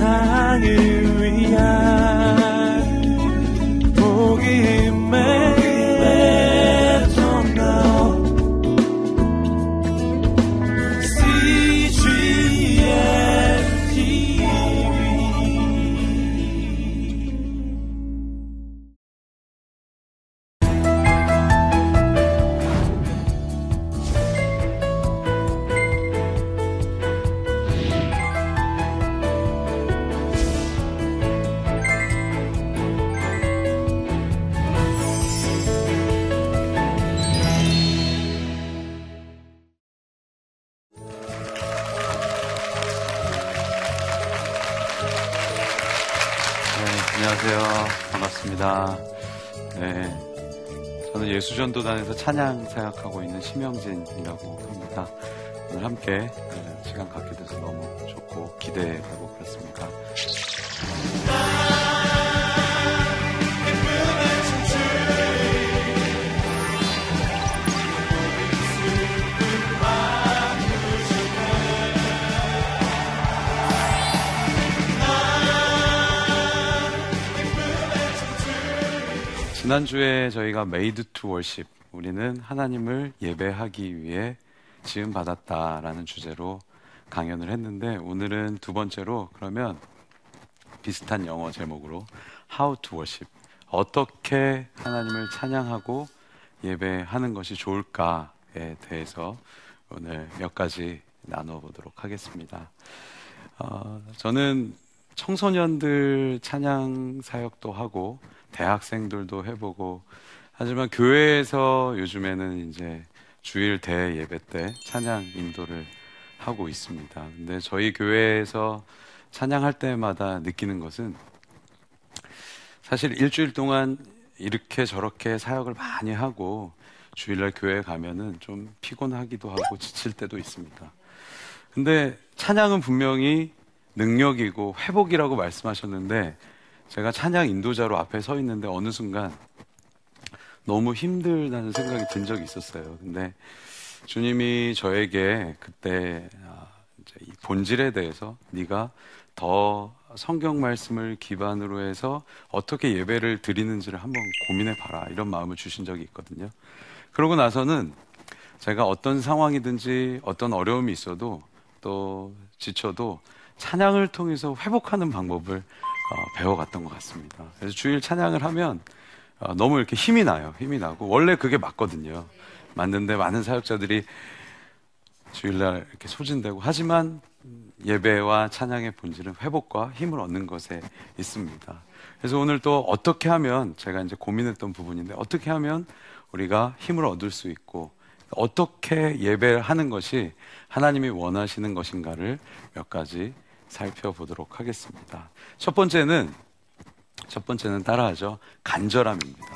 세상을 위한 복음의 전도 CGN TV. 예수전도단에서 찬양 사역하고 있는 심영진이라고 합니다. 오늘 함께 시간 갖게 돼서 너무 좋고 기대하고 그렇습니다. 지난주에 저희가 Made to worship, 우리는 하나님을 예배하기 위해 지음받았다라는 주제로 강연을 했는데, 오늘은 두 번째로 그러면 비슷한 영어 제목으로 How to worship, 어떻게 하나님을 찬양하고 예배하는 것이 좋을까에 대해서 오늘 몇 가지 나눠보도록 하겠습니다. 저는 청소년들 찬양 사역도 하고 대학생들도 해보고, 하지만 교회에서 요즘에는 이제 주일 대예배 때 찬양 인도를 하고 있습니다. 근데 저희 교회에서 찬양할 때마다 느끼는 것은, 사실 일주일 동안 이렇게 저렇게 사역을 많이 하고 주일날 교회에 가면은 좀 피곤하기도 하고 지칠 때도 있습니다. 근데 찬양은 분명히 능력이고 회복이라고 말씀하셨는데, 제가 찬양 인도자로 앞에 서 있는데 어느 순간 너무 힘들다는 생각이 든 적이 있었어요. 근데 주님이 저에게 그때 이제 이 본질에 대해서, 네가 더 성경 말씀을 기반으로 해서 어떻게 예배를 드리는지를 한번 고민해 봐라, 이런 마음을 주신 적이 있거든요. 그러고 나서는 제가 어떤 상황이든지 어떤 어려움이 있어도 또 지쳐도 찬양을 통해서 회복하는 방법을 배워갔던 것 같습니다. 그래서 주일 찬양을 하면 너무 이렇게 힘이 나요. 힘이 나고, 원래 그게 맞거든요. 맞는데 많은 사역자들이 주일날 이렇게 소진되고, 하지만 예배와 찬양의 본질은 회복과 힘을 얻는 것에 있습니다. 그래서 오늘 또 어떻게 하면, 제가 이제 고민했던 부분인데, 어떻게 하면 우리가 힘을 얻을 수 있고 어떻게 예배를 하는 것이 하나님이 원하시는 것인가를 몇 가지 살펴보도록 하겠습니다. 첫 번째는 따라하죠. 간절함입니다.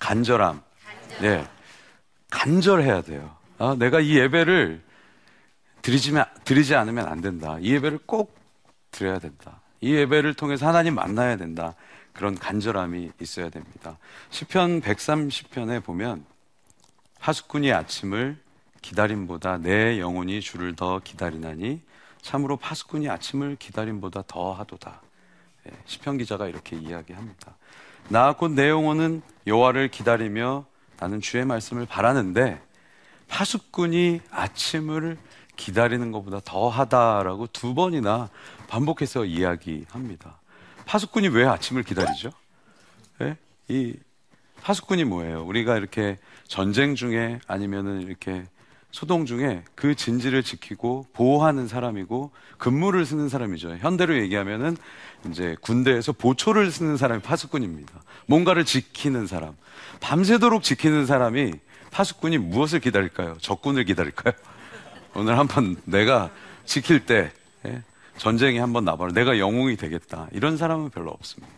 간절함. 네, 간절해야 돼요. 내가 이 예배를 드리지 않으면 안 된다. 이 예배를 꼭 드려야 된다. 이 예배를 통해서 하나님 만나야 된다. 그런 간절함이 있어야 됩니다. 시편 130편에 보면, 파수꾼이 아침을 기다림보다 내 영혼이 주를 더 기다리나니 참으로 파수꾼이 아침을 기다림보다 더하도다. 시편 기자가 이렇게 이야기합니다. 나 곧 내 영혼은 여호와를 기다리며 나는 주의 말씀을 바라는데, 파수꾼이 아침을 기다리는 것보다 더하다라고 두 번이나 반복해서 이야기합니다. 파수꾼이 왜 아침을 기다리죠? 이 파수꾼이 뭐예요? 우리가 이렇게 전쟁 중에, 아니면은 이렇게 소동 중에 그 진지를 지키고 보호하는 사람이고 근무를 쓰는 사람이죠. 현대로 얘기하면은 이제 군대에서 보초를 쓰는 사람이 파수꾼입니다. 뭔가를 지키는 사람, 밤새도록 지키는 사람이, 파수꾼이 무엇을 기다릴까요? 적군을 기다릴까요? 오늘 한번 내가 지킬 때 전쟁에 한번 나봐라, 내가 영웅이 되겠다, 이런 사람은 별로 없습니다.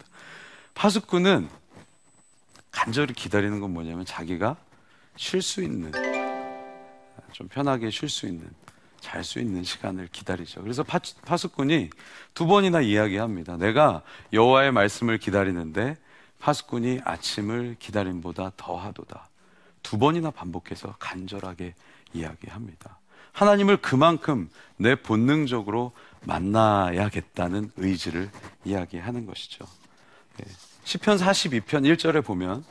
파수꾼은 간절히 기다리는 건 뭐냐면, 자기가 쉴 수 있는, 좀 편하게 쉴 수 있는, 잘 수 있는 시간을 기다리죠. 그래서 파수꾼이 두 번이나 이야기합니다. 내가 여호와의 말씀을 기다리는데 파수꾼이 아침을 기다림보다 더하도다. 두 번이나 반복해서 간절하게 이야기합니다. 하나님을 그만큼 내 본능적으로 만나야겠다는 의지를 이야기하는 것이죠. 시편 42편 1절에 보면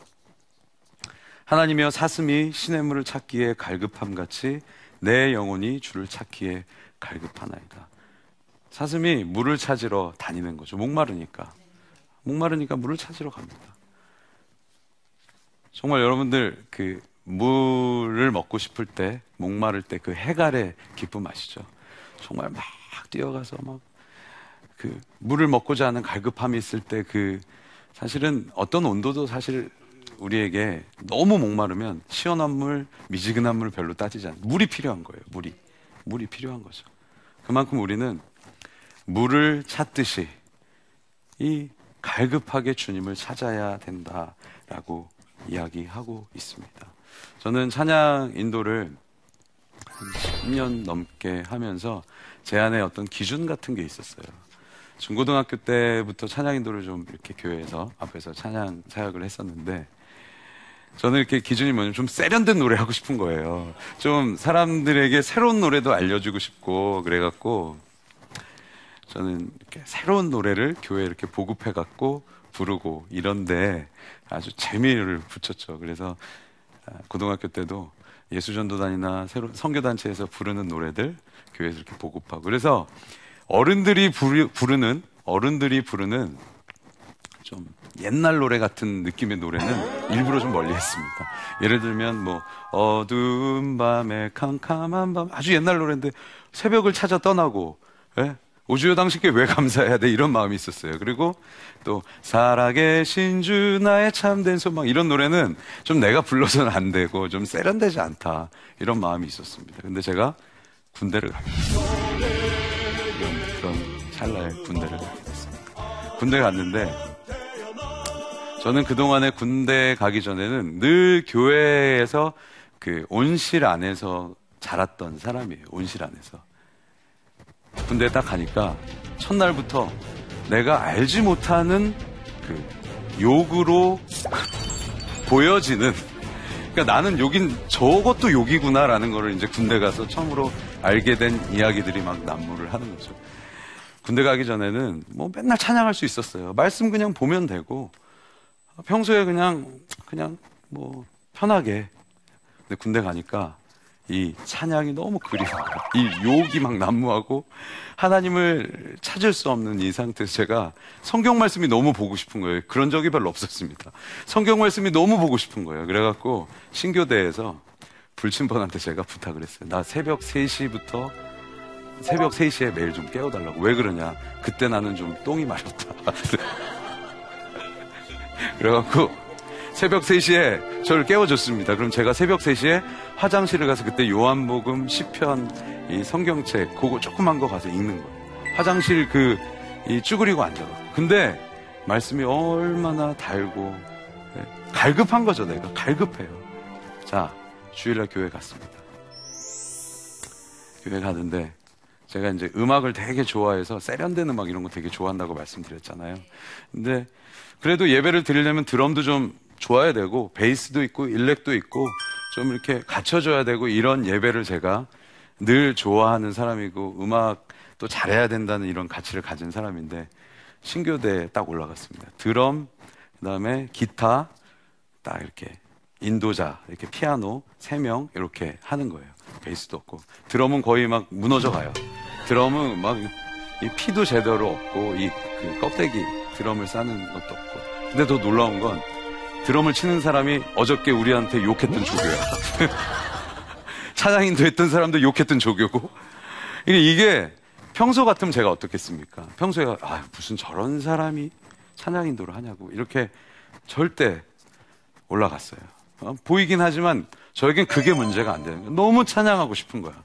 하나님이여 사슴이 시냇물을 찾기에 갈급함같이 내 영혼이 주를 찾기에 갈급하나이다. 사슴이 물을 찾으러 다니는 거죠. 목마르니까 물을 찾으러 갑니다. 정말 여러분들 그 물을 먹고 싶을 때, 목마를 때 그 해갈의 기쁨 아시죠? 정말 막 뛰어가서 막 그 물을 먹고자 하는 갈급함이 있을 때 그 사실은 어떤 온도도 사실 우리에게 너무 목마르면 시원한 물, 미지근한 물 별로 따지지 않아요. 물이 필요한 거예요. 물이 필요한 거죠. 그만큼 우리는 물을 찾듯이 이 갈급하게 주님을 찾아야 된다라고 이야기하고 있습니다. 저는 찬양 인도를 한 10년 넘게 하면서 제 안에 어떤 기준 같은 게 있었어요. 중고등학교 때부터 찬양 인도를 좀 이렇게 교회에서 앞에서 찬양 사역을 했었는데 저는 이렇게 기준이 뭐냐면 좀 세련된 노래 하고 싶은 거예요. 좀 사람들에게 새로운 노래도 알려주고 싶고 그래갖고 저는 이렇게 새로운 노래를 교회에 이렇게 보급해갖고 부르고 이런데 아주 재미를 붙였죠. 그래서 고등학교 때도 예수전도단이나 새로운 선교단체에서 부르는 노래들 교회에서 이렇게 보급하고 그래서 어른들이 부르는 좀 옛날 노래 같은 느낌의 노래는 일부러 좀 멀리 했습니다. 예를 들면 뭐 어두운 밤에 캄캄한 밤 아주 옛날 노래인데 새벽을 찾아 떠나고 예? 오주여 당신께 왜 감사해야 돼? 이런 마음이 있었어요. 그리고 또 살아계신 주 나의 참된 소망 이런 노래는 좀 내가 불러서는 안 되고 좀 세련되지 않다 이런 마음이 있었습니다. 근데 제가 군대를 가게 됐습니다. 그런 찰나에 군대를 가게 됐습니다. 군대 갔는데 저는 그동안에 군대 가기 전에는 늘 교회에서 그 온실 안에서 자랐던 사람이에요. 온실 안에서 군대에 딱 가니까 첫날부터 내가 알지 못하는 그 욕으로 보여지는 그러니까 나는 욕인 저것도 욕이구나라는 거를 이제 군대 가서 처음으로 알게 된 이야기들이 막 난무를 하는 거죠. 군대 가기 전에는 뭐 맨날 찬양할 수 있었어요. 말씀 그냥 보면 되고 평소에 그냥 뭐 편하게. 근데 군대 가니까 이 찬양이 너무 그리워. 이 욕이 막 난무하고 하나님을 찾을 수 없는 이 상태에서 제가 성경 말씀이 너무 보고 싶은 거예요. 그런 적이 별로 없었습니다. 성경 말씀이 너무 보고 싶은 거예요. 그래갖고 신교대에서 불친번한테 제가 부탁을 했어요. 나 새벽 3시에 매일 좀 깨워달라고. 왜 그러냐? 그때 나는 좀 똥이 마렵다. 그래갖고 새벽 3시에 저를 깨워줬습니다. 그럼 제가 새벽 3시에 화장실을 가서 그때 요한복음 시편 이 성경책 그거 조그만 거 가서 읽는 거예요. 화장실 이 쭈그리고 앉아가지고. 근데 말씀이 얼마나 달고 갈급한 거죠. 내가 갈급해요. 자, 주일날 교회 갔습니다. 교회 가는데 제가 이제 음악을 되게 좋아해서 세련된 음악 이런 거 되게 좋아한다고 말씀드렸잖아요. 근데 그래도 예배를 드리려면 드럼도 좀 좋아야 되고 베이스도 있고 일렉도 있고 좀 이렇게 갖춰줘야 되고 이런 예배를 제가 늘 좋아하는 사람이고 음악도 잘해야 된다는 이런 가치를 가진 사람인데 신교대에 딱 올라갔습니다. 드럼, 그 다음에 기타 딱 이렇게 인도자, 이렇게 피아노 3명 이렇게 하는 거예요. 베이스도 없고 드럼은 거의 막 무너져가요. 드럼은 막 이 피도 제대로 없고 이 그 껍데기 드럼을 싸는 것도 없고. 근데 더 놀라운 건 드럼을 치는 사람이 어저께 우리한테 욕했던 조교야. 찬양인도 했던 사람도 욕했던 조교고. 이게 평소 같으면 제가 어떻겠습니까? 평소에 아 무슨 저런 사람이 찬양인도를 하냐고 이렇게 절대 올라갔어요. 보이긴 하지만 저에겐 그게 문제가 안 되는 거예요. 너무 찬양하고 싶은 거야.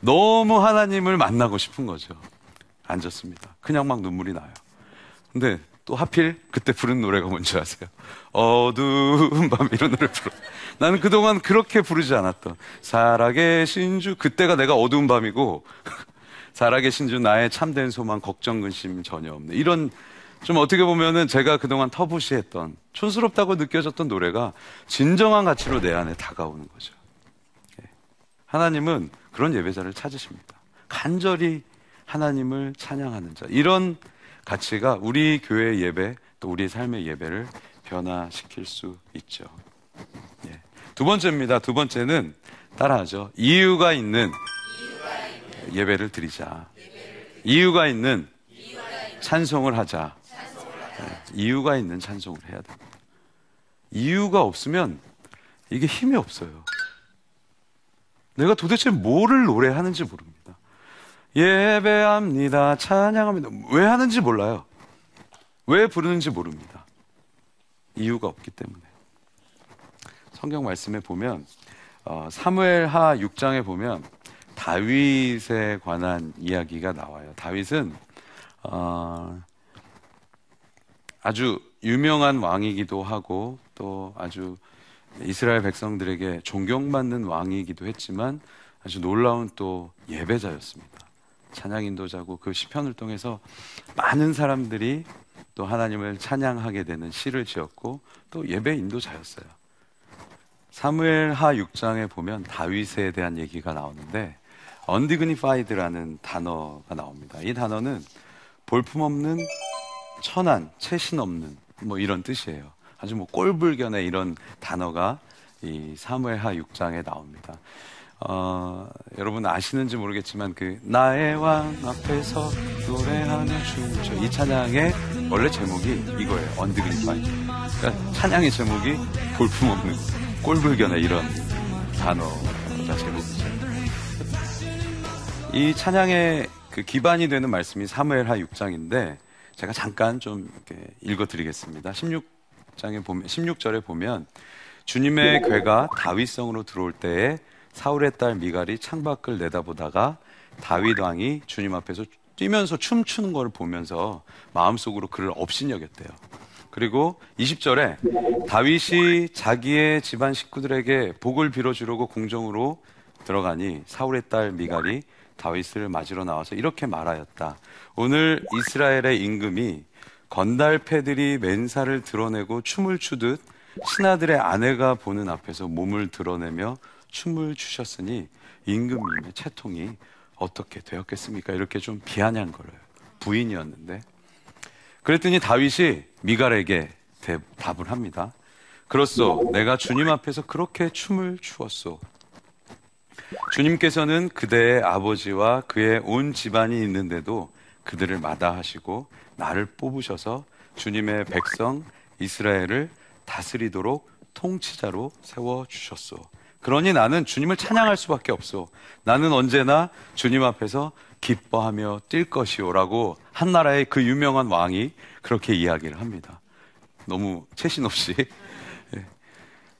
너무 하나님을 만나고 싶은 거죠. 앉았습니다. 그냥 막 눈물이 나요. 근데 또 하필 그때 부른 노래가 뭔지 아세요? 어두운 밤 이런 노래 불러. 나는 그동안 그렇게 부르지 않았던 살아계신 주. 그때가 내가 어두운 밤이고 살아계신 주 나의 참된 소망 걱정 근심 전혀 없네. 이런 좀 어떻게 보면은 제가 그동안 터부시했던 촌스럽다고 느껴졌던 노래가 진정한 가치로 내 안에 다가오는 거죠. 하나님은 그런 예배자를 찾으십니다. 간절히 하나님을 찬양하는 자, 이런 가치가 우리 교회의 예배 또 우리 삶의 예배를 변화시킬 수 있죠. 예. 두 번째입니다. 두 번째는 따라하죠. 이유가 있는 예배를 드리자. 이유가 있는 찬송을 하자. 이유가 있는 찬송을 해야 됩니다. 이유가 없으면 이게 힘이 없어요. 내가 도대체 뭐를 노래하는지 모릅니다. 예배합니다, 찬양합니다. 왜 하는지 몰라요. 왜 부르는지 모릅니다. 이유가 없기 때문에. 성경 말씀에 보면 사무엘하 6장에 보면 다윗에 관한 이야기가 나와요. 다윗은 아주 유명한 왕이기도 하고 또 아주 이스라엘 백성들에게 존경받는 왕이기도 했지만 아주 놀라운 또 예배자였습니다. 찬양 인도자고 그 시편을 통해서 많은 사람들이 또 하나님을 찬양하게 되는 시를 지었고 또 예배 인도자였어요. 사무엘하 6장에 보면 다윗에 대한 얘기가 나오는데 undignified라는 단어가 나옵니다. 이 단어는 볼품없는, 천한, 채신없는 뭐 이런 뜻이에요. 아주 뭐 꼴불견의 이런 단어가 이 사무엘하 6장에 나옵니다. 여러분 아시는지 모르겠지만 그 나의 왕 앞에서 노래하는 춤추, 이 찬양의 원래 제목이 이거예요. 언드그린파이. 그러니까 찬양의 제목이 볼품없는, 꼴불견의 이런 단어가 제목이죠. 이 찬양의 그 기반이 되는 말씀이 사무엘하 6장인데 제가 잠깐 좀 이렇게 읽어드리겠습니다. 16절에 보면 주님의 궤가 다윗성으로 들어올 때에 사울의 딸 미갈이 창밖을 내다보다가 다윗 왕이 주님 앞에서 뛰면서 춤추는 걸 보면서 마음속으로 그를 업신여겼대요. 그리고 20절에 다윗이 자기의 집안 식구들에게 복을 빌어주려고 궁정으로 들어가니 사울의 딸 미갈이 다윗을 맞으러 나와서 이렇게 말하였다. 오늘 이스라엘의 임금이 건달패들이 맨살을 드러내고 춤을 추듯 신하들의 아내가 보는 앞에서 몸을 드러내며 춤을 추셨으니 임금님의 채통이 어떻게 되었겠습니까? 이렇게 좀 비아냥거려요. 부인이었는데. 그랬더니 다윗이 미갈에게 답을 합니다. 그렇소, 내가 주님 앞에서 그렇게 춤을 추었소. 주님께서는 그대의 아버지와 그의 온 집안이 있는데도 그들을 마다하시고 나를 뽑으셔서 주님의 백성 이스라엘을 다스리도록 통치자로 세워주셨소. 그러니 나는 주님을 찬양할 수밖에 없소. 나는 언제나 주님 앞에서 기뻐하며 뛸 것이오 라고 한 나라의 그 유명한 왕이 그렇게 이야기를 합니다. 너무 채신 없이.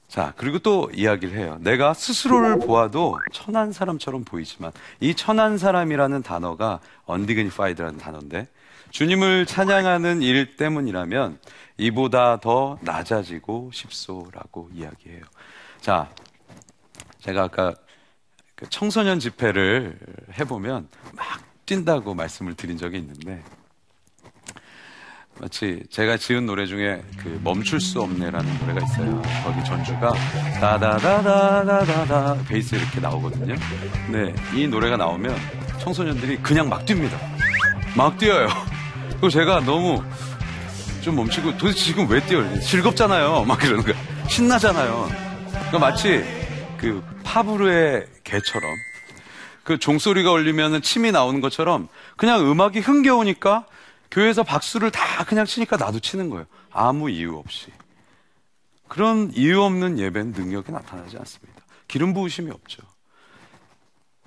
자, 그리고 또 이야기를 해요. 내가 스스로를 보아도 천한 사람처럼 보이지만, 이 천한 사람이라는 단어가 undignified라는 단어인데 주님을 찬양하는 일 때문이라면 이보다 더 낮아지고 싶소라고 이야기해요. 자, 제가 아까 청소년 집회를 해보면 막 뛴다고 말씀을 드린 적이 있는데 마치 제가 지은 노래 중에 그 멈출 수 없네라는 노래가 있어요. 거기 전주가 다다다다다다다 베이스 이렇게 나오거든요. 네, 이 노래가 나오면 청소년들이 그냥 막 뜁니다. 막 뛰어요. 그리고 제가 너무 좀 멈추고 도대체 지금 왜 뛰어요? 즐겁잖아요. 막 이러는 거예요. 신나잖아요. 그러니까 마치 그 파브르의 개처럼 그 종소리가 울리면 침이 나오는 것처럼 그냥 음악이 흥겨우니까 교회에서 박수를 다 그냥 치니까 나도 치는 거예요. 아무 이유 없이. 그런 이유 없는 예배는 능력이 나타나지 않습니다. 기름 부으심이 없죠.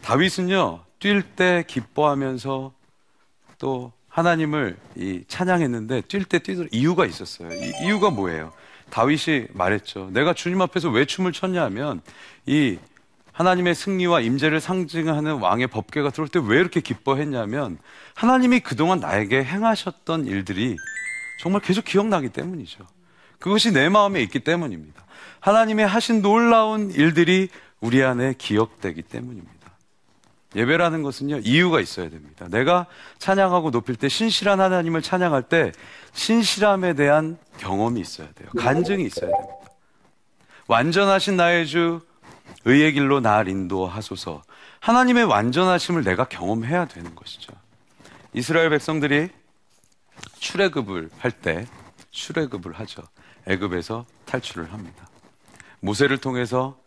다윗은요, 뛸 때 기뻐하면서 또 하나님을 이 찬양했는데 뛸 때 뛰는 이유가 있었어요. 이유가 뭐예요? 다윗이 말했죠. 내가 주님 앞에서 왜 춤을 췄냐 하면 이 하나님의 승리와 임재를 상징하는 왕의 법궤가 들어올 때 왜 이렇게 기뻐했냐면 하나님이 그동안 나에게 행하셨던 일들이 정말 계속 기억나기 때문이죠. 그것이 내 마음에 있기 때문입니다. 하나님의 하신 놀라운 일들이 우리 안에 기억되기 때문입니다. 예배라는 것은요, 이유가 있어야 됩니다. 내가 찬양하고 높일 때, 신실한 하나님을 찬양할 때 신실함에 대한 경험이 있어야 돼요. 간증이 있어야 됩니다. 완전하신 나의 주 의의 길로 날 인도하소서. 하나님의 완전하심을 내가 경험해야 되는 것이죠. 이스라엘 백성들이 출애굽을 할 때 출애굽을 하죠. 애굽에서 탈출을 합니다. 모세를 통해서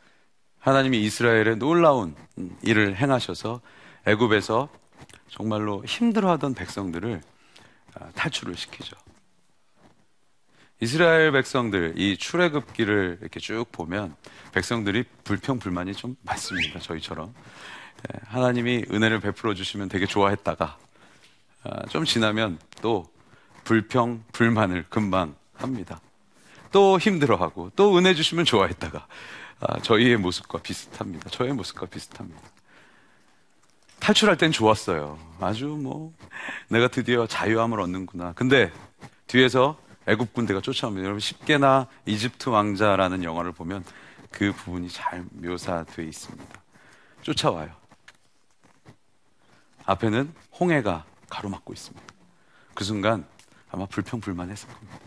하나님이 이스라엘에 놀라운 일을 행하셔서 애굽에서 정말로 힘들어하던 백성들을 탈출을 시키죠. 이스라엘 백성들, 이 출애굽기를 이렇게 쭉 보면 백성들이 불평불만이 좀 많습니다. 저희처럼 하나님이 은혜를 베풀어 주시면 되게 좋아했다가 좀 지나면 또 불평불만을 금방 합니다. 또 힘들어하고 또 은혜 주시면 좋아했다가 저희의 모습과 비슷합니다. 저의 모습과 비슷합니다. 탈출할 땐 좋았어요. 아주 내가 드디어 자유함을 얻는구나. 근데 뒤에서 애굽 군대가 쫓아옵니다. 여러분, 십계나 이집트 왕자라는 영화를 보면 그 부분이 잘 묘사되어 있습니다. 쫓아와요. 앞에는 홍해가 가로막고 있습니다. 그 순간 아마 불평불만했을 겁니다.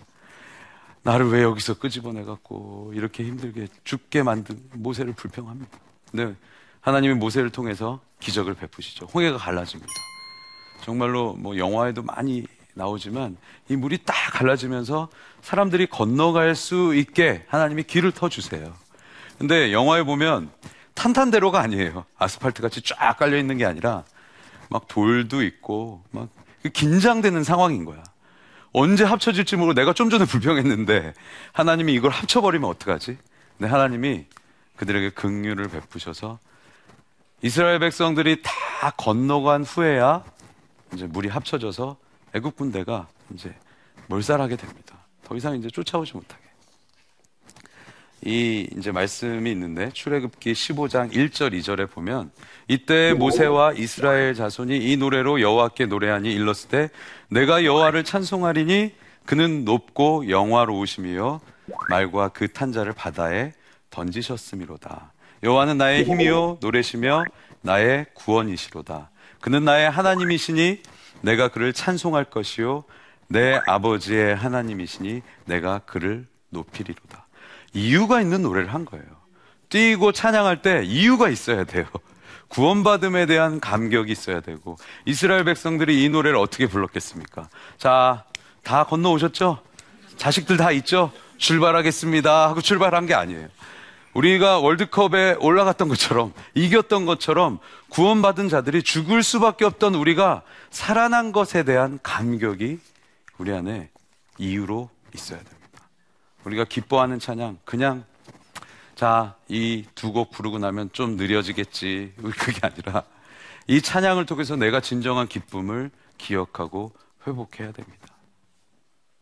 나를 왜 여기서 끄집어내갖고 이렇게 힘들게 죽게 만든 모세를 불평합니다. 근데 하나님이 모세를 통해서 기적을 베푸시죠. 홍해가 갈라집니다. 정말로 영화에도 많이 나오지만 이 물이 딱 갈라지면서 사람들이 건너갈 수 있게 하나님이 길을 터주세요. 근데 영화에 보면 탄탄대로가 아니에요. 아스팔트같이 쫙 깔려있는 게 아니라 막 돌도 있고 막 긴장되는 상황인 거야. 언제 합쳐질지 모르고 내가 좀 전에 불평했는데 하나님이 이걸 합쳐버리면 어떡하지? 근데 하나님이 그들에게 긍휼을 베푸셔서 이스라엘 백성들이 다 건너간 후에야 이제 물이 합쳐져서 애굽 군대가 이제 몰살하게 됩니다. 더 이상 이제 쫓아오지 못하게. 이 이제 말씀이 있는데 출애굽기 15장 1절 2절에 보면 이때 모세와 이스라엘 자손이 이 노래로 여호와께 노래하니 일렀을 때 내가 여호와를 찬송하리니 그는 높고 영화로우심이요 말과 그 탄자를 바다에 던지셨음이로다. 여호와는 나의 힘이요 노래시며 나의 구원이시로다. 그는 나의 하나님이시니 내가 그를 찬송할 것이요 내 아버지의 하나님이시니 내가 그를 높이리로다. 이유가 있는 노래를 한 거예요. 뛰고 찬양할 때 이유가 있어야 돼요. 구원받음에 대한 감격이 있어야 되고. 이스라엘 백성들이 이 노래를 어떻게 불렀겠습니까? 자, 다 건너오셨죠? 자식들 다 있죠? 출발하겠습니다 하고 출발한 게 아니에요. 우리가 월드컵에 올라갔던 것처럼, 이겼던 것처럼 구원받은 자들이 죽을 수밖에 없던 우리가 살아난 것에 대한 감격이 우리 안에 이유로 있어야 됩니다. 우리가 기뻐하는 찬양, 그냥 자, 이 두 곡 부르고 나면 좀 느려지겠지, 그게 아니라 이 찬양을 통해서 내가 진정한 기쁨을 기억하고 회복해야 됩니다.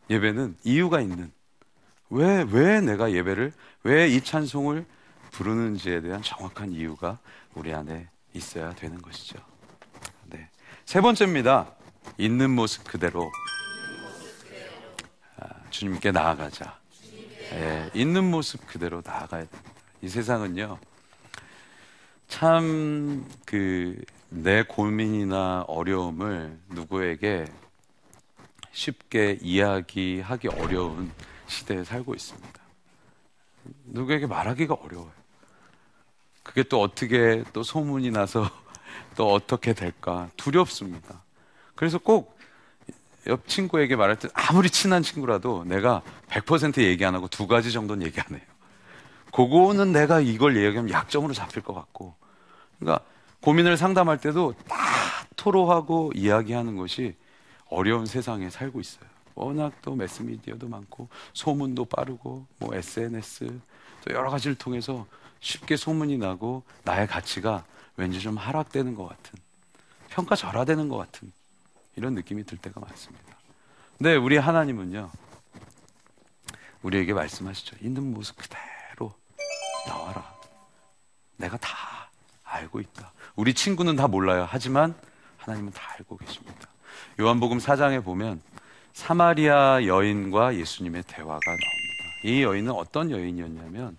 예배는 이유가 있는, 왜 내가 예배를, 왜 이 찬송을 부르는지에 대한 정확한 이유가 우리 안에 있어야 되는 것이죠. 네. 세 번째입니다. 있는 모습 그대로 주님께 나아가자. 예, 있는 모습 그대로 나아가야 됩니다. 이 세상은요, 참 내 고민이나 어려움을 누구에게 쉽게 이야기하기 어려운 시대에 살고 있습니다. 누구에게 말하기가 어려워요. 그게 또 어떻게 또 소문이 나서 또 어떻게 될까 두렵습니다. 그래서 꼭 옆 친구에게 말할 때 아무리 친한 친구라도 내가 100% 얘기 안 하고 두 가지 정도는 얘기 안 해요. 그거는 내가 이걸 얘기하면 약점으로 잡힐 것 같고. 그러니까 고민을 상담할 때도 다 토로하고 이야기하는 것이 어려운 세상에 살고 있어요. 워낙 또 매스미디어도 많고 소문도 빠르고 SNS 또 여러 가지를 통해서 쉽게 소문이 나고 나의 가치가 왠지 좀 하락되는 것 같은, 평가절하되는 것 같은 이런 느낌이 들 때가 많습니다. 근데 우리 하나님은요, 우리에게 말씀하시죠. 있는 모습 그대로 나와라. 내가 다 알고 있다. 우리 친구는 다 몰라요. 하지만 하나님은 다 알고 계십니다. 요한복음 4장에 보면 사마리아 여인과 예수님의 대화가 나옵니다. 이 여인은 어떤 여인이었냐면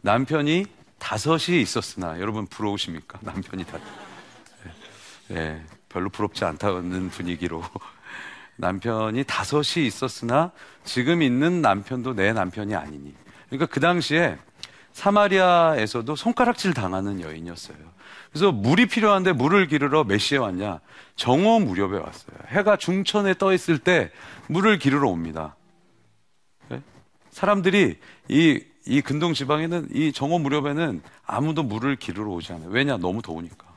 남편이 5이 있었으나, 여러분 부러우십니까? 남편이 다 네, 별로 부럽지 않다는 분위기로 남편이 5이 있었으나 지금 있는 남편도 내 남편이 아니니. 그러니까 그 당시에 사마리아에서도 손가락질 당하는 여인이었어요. 그래서 물이 필요한데 물을 기르러 몇 시에 왔냐? 정오 무렵에 왔어요. 해가 중천에 떠 있을 때 물을 기르러 옵니다. 사람들이 이 근동 지방에는 이 정오 무렵에는 아무도 물을 기르러 오지 않아요. 왜냐? 너무 더우니까.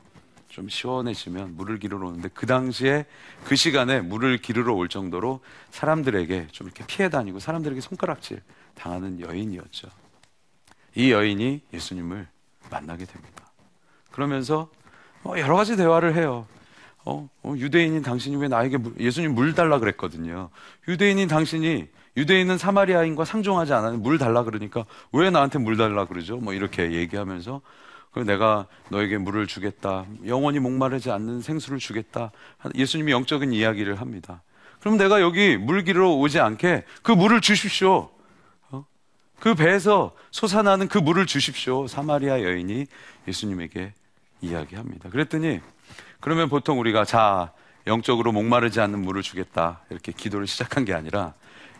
좀 시원해지면 물을 기르러 오는데 그 당시에 그 시간에 물을 기르러 올 정도로 사람들에게 좀 이렇게 피해 다니고 사람들에게 손가락질 당하는 여인이었죠. 이 여인이 예수님을 만나게 됩니다. 그러면서 여러 가지 대화를 해요. 유대인인 당신이 왜 나에게 예수님 물 달라 그랬거든요. 유대인인 당신이 유대인은 사마리아인과 상종하지 않았는데 물 달라 그러니까 왜 나한테 물 달라 그러죠? 이렇게 얘기하면서 그럼 내가 너에게 물을 주겠다. 영원히 목마르지 않는 생수를 주겠다. 예수님이 영적인 이야기를 합니다. 그럼 내가 여기 물 기르러 오지 않게 그 물을 주십시오. 그 배에서 솟아나는 그 물을 주십시오. 사마리아 여인이 예수님에게 이야기합니다. 그랬더니 그러면 보통 우리가 자, 영적으로 목마르지 않는 물을 주겠다. 이렇게 기도를 시작한 게 아니라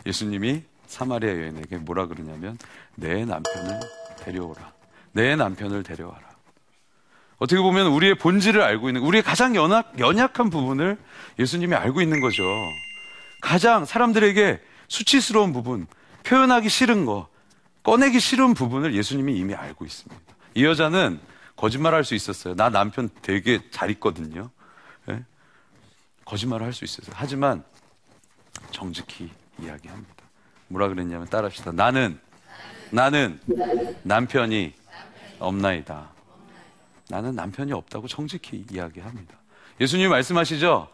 예수님이 사마리아 여인에게 뭐라 그러냐면 내 남편을 데려오라. 내 남편을 데려와라. 어떻게 보면 우리의 본질을 알고 있는, 우리의 가장 연약한 부분을 예수님이 알고 있는 거죠. 가장 사람들에게 수치스러운 부분, 표현하기 싫은 거, 꺼내기 싫은 부분을 예수님이 이미 알고 있습니다. 이 여자는 거짓말할 수 있었어요. 나 남편 되게 잘 있거든요. 네? 거짓말을 할 수 있었어요. 하지만 정직히 이야기합니다. 뭐라 그랬냐면 따라합시다. 나는 남편이 없나이다. 나는 남편이 없다고 정직히 이야기합니다. 예수님이 말씀하시죠.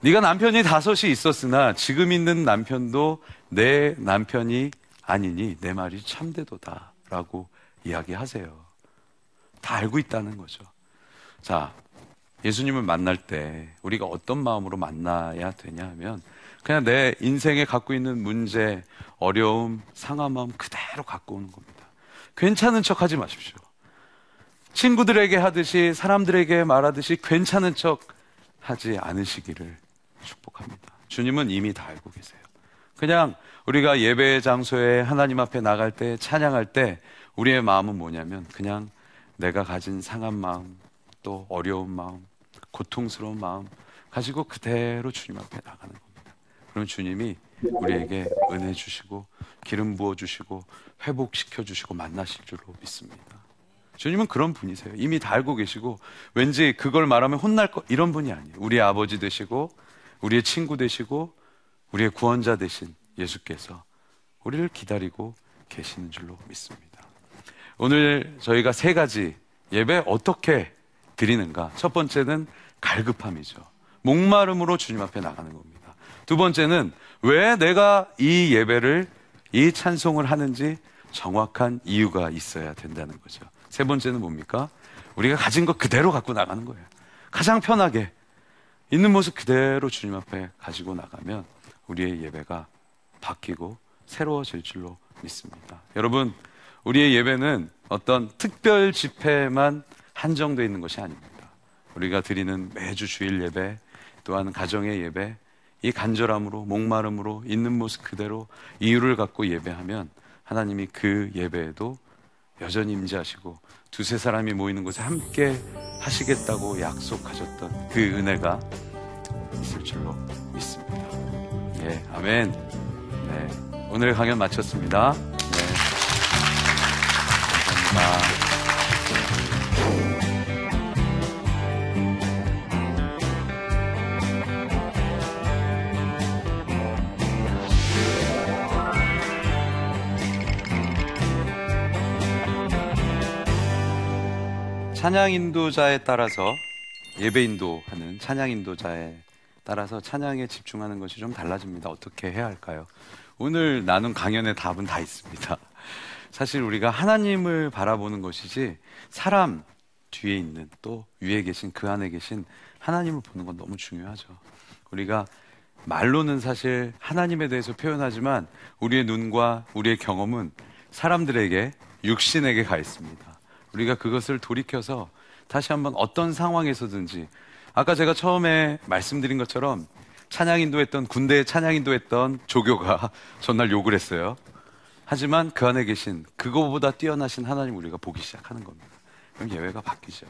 네가 남편이 다섯이 있었으나 지금 있는 남편도 내 남편이 아니니 내 말이 참되도다 라고 이야기하세요. 다 알고 있다는 거죠. 자, 예수님을 만날 때 우리가 어떤 마음으로 만나야 되냐 하면 그냥 내 인생에 갖고 있는 문제, 어려움, 상한 마음 그대로 갖고 오는 겁니다. 괜찮은 척 하지 마십시오. 친구들에게 하듯이 사람들에게 말하듯이 괜찮은 척 하지 않으시기를 축복합니다. 주님은 이미 다 알고 계세요. 그냥 우리가 예배 장소에 하나님 앞에 나갈 때 찬양할 때 우리의 마음은 뭐냐면 그냥 내가 가진 상한 마음 또 어려운 마음 고통스러운 마음 가지고 그대로 주님 앞에 나가는 겁니다. 그럼 주님이 우리에게 은혜 주시고 기름 부어주시고 회복시켜주시고 만나실 줄로 믿습니다. 주님은 그런 분이세요. 이미 다 알고 계시고 왠지 그걸 말하면 혼날 거 이런 분이 아니에요. 우리의 아버지 되시고 우리의 친구 되시고 우리의 구원자 되신 예수께서 우리를 기다리고 계시는 줄로 믿습니다. 오늘 저희가 세 가지 예배 어떻게 드리는가. 첫 번째는 갈급함이죠. 목마름으로 주님 앞에 나가는 겁니다. 두 번째는 왜 내가 이 예배를 이 찬송을 하는지 정확한 이유가 있어야 된다는 거죠. 세 번째는 뭡니까? 우리가 가진 것 그대로 갖고 나가는 거예요. 가장 편하게 있는 모습 그대로 주님 앞에 가지고 나가면 우리의 예배가 바뀌고 새로워질 줄로 믿습니다. 여러분, 우리의 예배는 어떤 특별 집회만 한정되어 있는 것이 아닙니다. 우리가 드리는 매주 주일 예배 또한 가정의 예배 이 간절함으로 목마름으로 있는 모습 그대로 이유를 갖고 예배하면 하나님이 그 예배에도 여전히 임재하시고 두세 사람이 모이는 곳에 함께 하시겠다고 약속하셨던 그 은혜가 있을 줄로 믿습니다. 예, 아멘. 네, 오늘 강연 마쳤습니다. 네, 감사합니다. 찬양 인도자에 따라서 예배 인도하는 찬양 인도자에 따라서 찬양에 집중하는 것이 좀 달라집니다. 어떻게 해야 할까요? 오늘 나눈 강연의 답은 다 있습니다. 사실 우리가 하나님을 바라보는 것이지 사람 뒤에 있는 또 위에 계신 그 안에 계신 하나님을 보는 건 너무 중요하죠. 우리가 말로는 사실 하나님에 대해서 표현하지만 우리의 눈과 우리의 경험은 사람들에게 육신에게 가 있습니다. 우리가 그것을 돌이켜서 다시 한번 어떤 상황에서든지 아까 제가 처음에 말씀드린 것처럼 찬양인도했던 군대에 찬양인도했던 조교가 전날 욕을 했어요. 하지만 그 안에 계신 그거보다 뛰어나신 하나님 우리가 보기 시작하는 겁니다. 그럼 예배가 바뀌죠.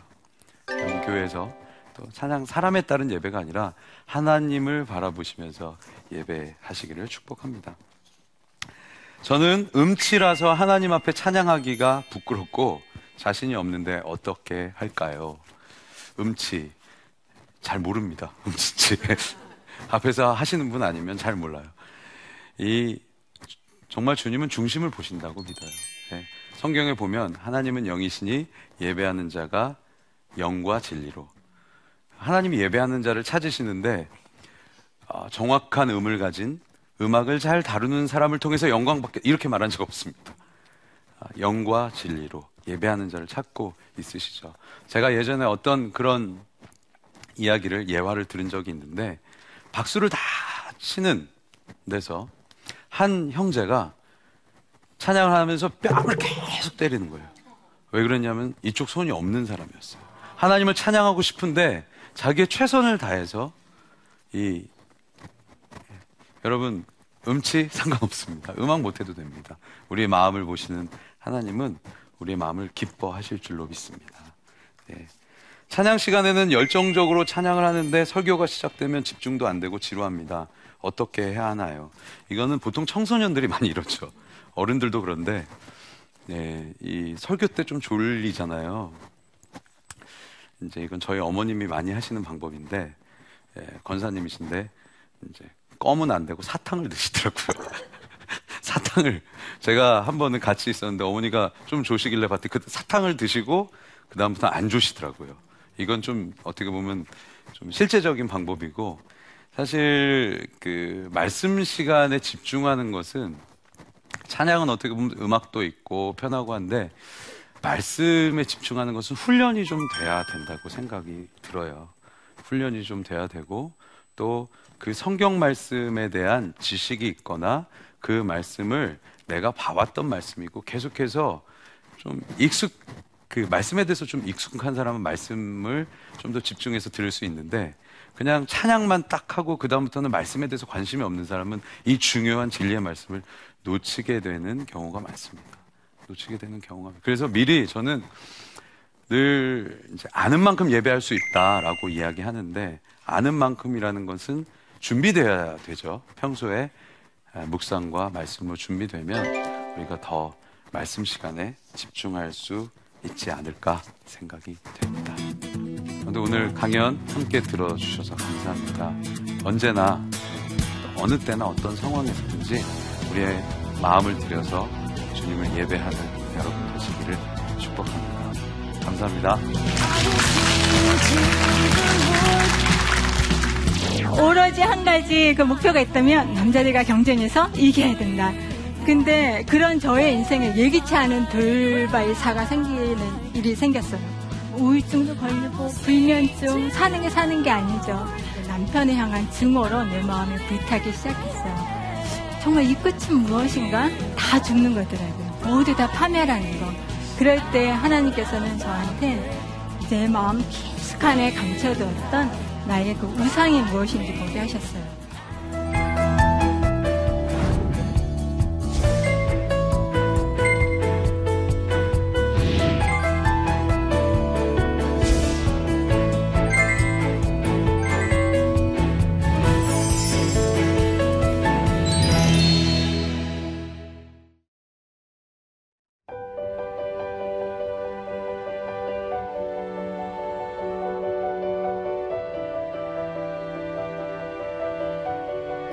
그럼 교회에서 또 사람에 따른 예배가 아니라 하나님을 바라보시면서 예배하시기를 축복합니다. 저는 음치라서 하나님 앞에 찬양하기가 부끄럽고 자신이 없는데 어떻게 할까요? 음치 잘 모릅니다. 음치치 앞에서 하시는 분 아니면 잘 몰라요. 정말 주님은 중심을 보신다고 믿어요. 네. 성경에 보면 하나님은 영이시니 예배하는 자가 영과 진리로, 하나님이 예배하는 자를 찾으시는데 정확한 음을 가진, 음악을 잘 다루는 사람을 통해서 영광받게, 이렇게 말한 적 없습니다. 영과 진리로 예배하는 자를 찾고 있으시죠. 제가 예전에 어떤 그런 이야기를, 예화를 들은 적이 있는데, 박수를 다 치는 데서 한 형제가 찬양을 하면서 뺨을 계속 때리는 거예요. 왜 그랬냐면 이쪽 손이 없는 사람이었어요. 하나님을 찬양하고 싶은데 자기의 최선을 다해서 여러분, 음치 상관없습니다. 음악 못해도 됩니다. 우리의 마음을 보시는 하나님은 우리의 마음을 기뻐하실 줄로 믿습니다. 네. 찬양 시간에는 열정적으로 찬양을 하는데 설교가 시작되면 집중도 안 되고 지루합니다. 어떻게 해야 하나요? 이거는 보통 청소년들이 많이 이렇죠. 어른들도 그런데 네, 이 설교 때 좀 졸리잖아요. 이제 이건 저희 어머님이 많이 하시는 방법인데, 예, 권사님이신데 이제 껌은 안 되고 사탕을 드시더라고요. 사탕을, 제가 한 번은 같이 있었는데 어머니가 좀 조시길래 봤더니 그때 사탕을 드시고 그 다음부터 안 조시더라고요. 이건 좀 어떻게 보면 좀 실제적인 방법이고, 사실 그 말씀 시간에 집중하는 것은, 찬양은 어떻게 보면 음악도 있고 편하고 한데 말씀에 집중하는 것은 훈련이 좀 돼야 된다고 생각이 들어요. 훈련이 좀 돼야 되고, 또 그 성경 말씀에 대한 지식이 있거나 그 말씀을 내가 봐왔던 말씀이고 계속해서 좀 그 말씀에 대해서 좀 익숙한 사람은 말씀을 좀 더 집중해서 들을 수 있는데, 그냥 찬양만 딱 하고 그 다음부터는 말씀에 대해서 관심이 없는 사람은 이 중요한 진리의 말씀을 놓치게 되는 경우가 많습니다. 그래서 미리 저는 늘 이제 아는 만큼 예배할 수 있다라고 이야기하는데, 아는 만큼이라는 것은 준비되어야 되죠. 평소에 묵상과 말씀으로 준비되면 우리가 더 말씀 시간에 집중할 수 있지 않을까 생각이 됩니다. 그런데 오늘 강연 함께 들어주셔서 감사합니다. 언제나 어느 때나 어떤 상황에서든지 우리의 마음을 들여서 주님을 예배하는 여러분 되시기를 축복합니다. 감사합니다. 오로지 한 가지 그 목표가 있다면 남자들과 경쟁해서 이겨야 된다. 근데 그런 저의 인생에 예기치 않은 돌발사가 생기는 일이 생겼어요. 우울증도 걸리고 불면증, 사는 게 사는 게 아니죠. 남편을 향한 증오로 내 마음에 불타기 시작했어요. 정말 이 끝은 무엇인가? 다 죽는 거더라고요. 모두 다 파멸하는 거. 그럴 때 하나님께서는 저한테 제 마음 깊숙이 안에 감춰두었던 나의 그 우상이 무엇인지 보게 하셨어요.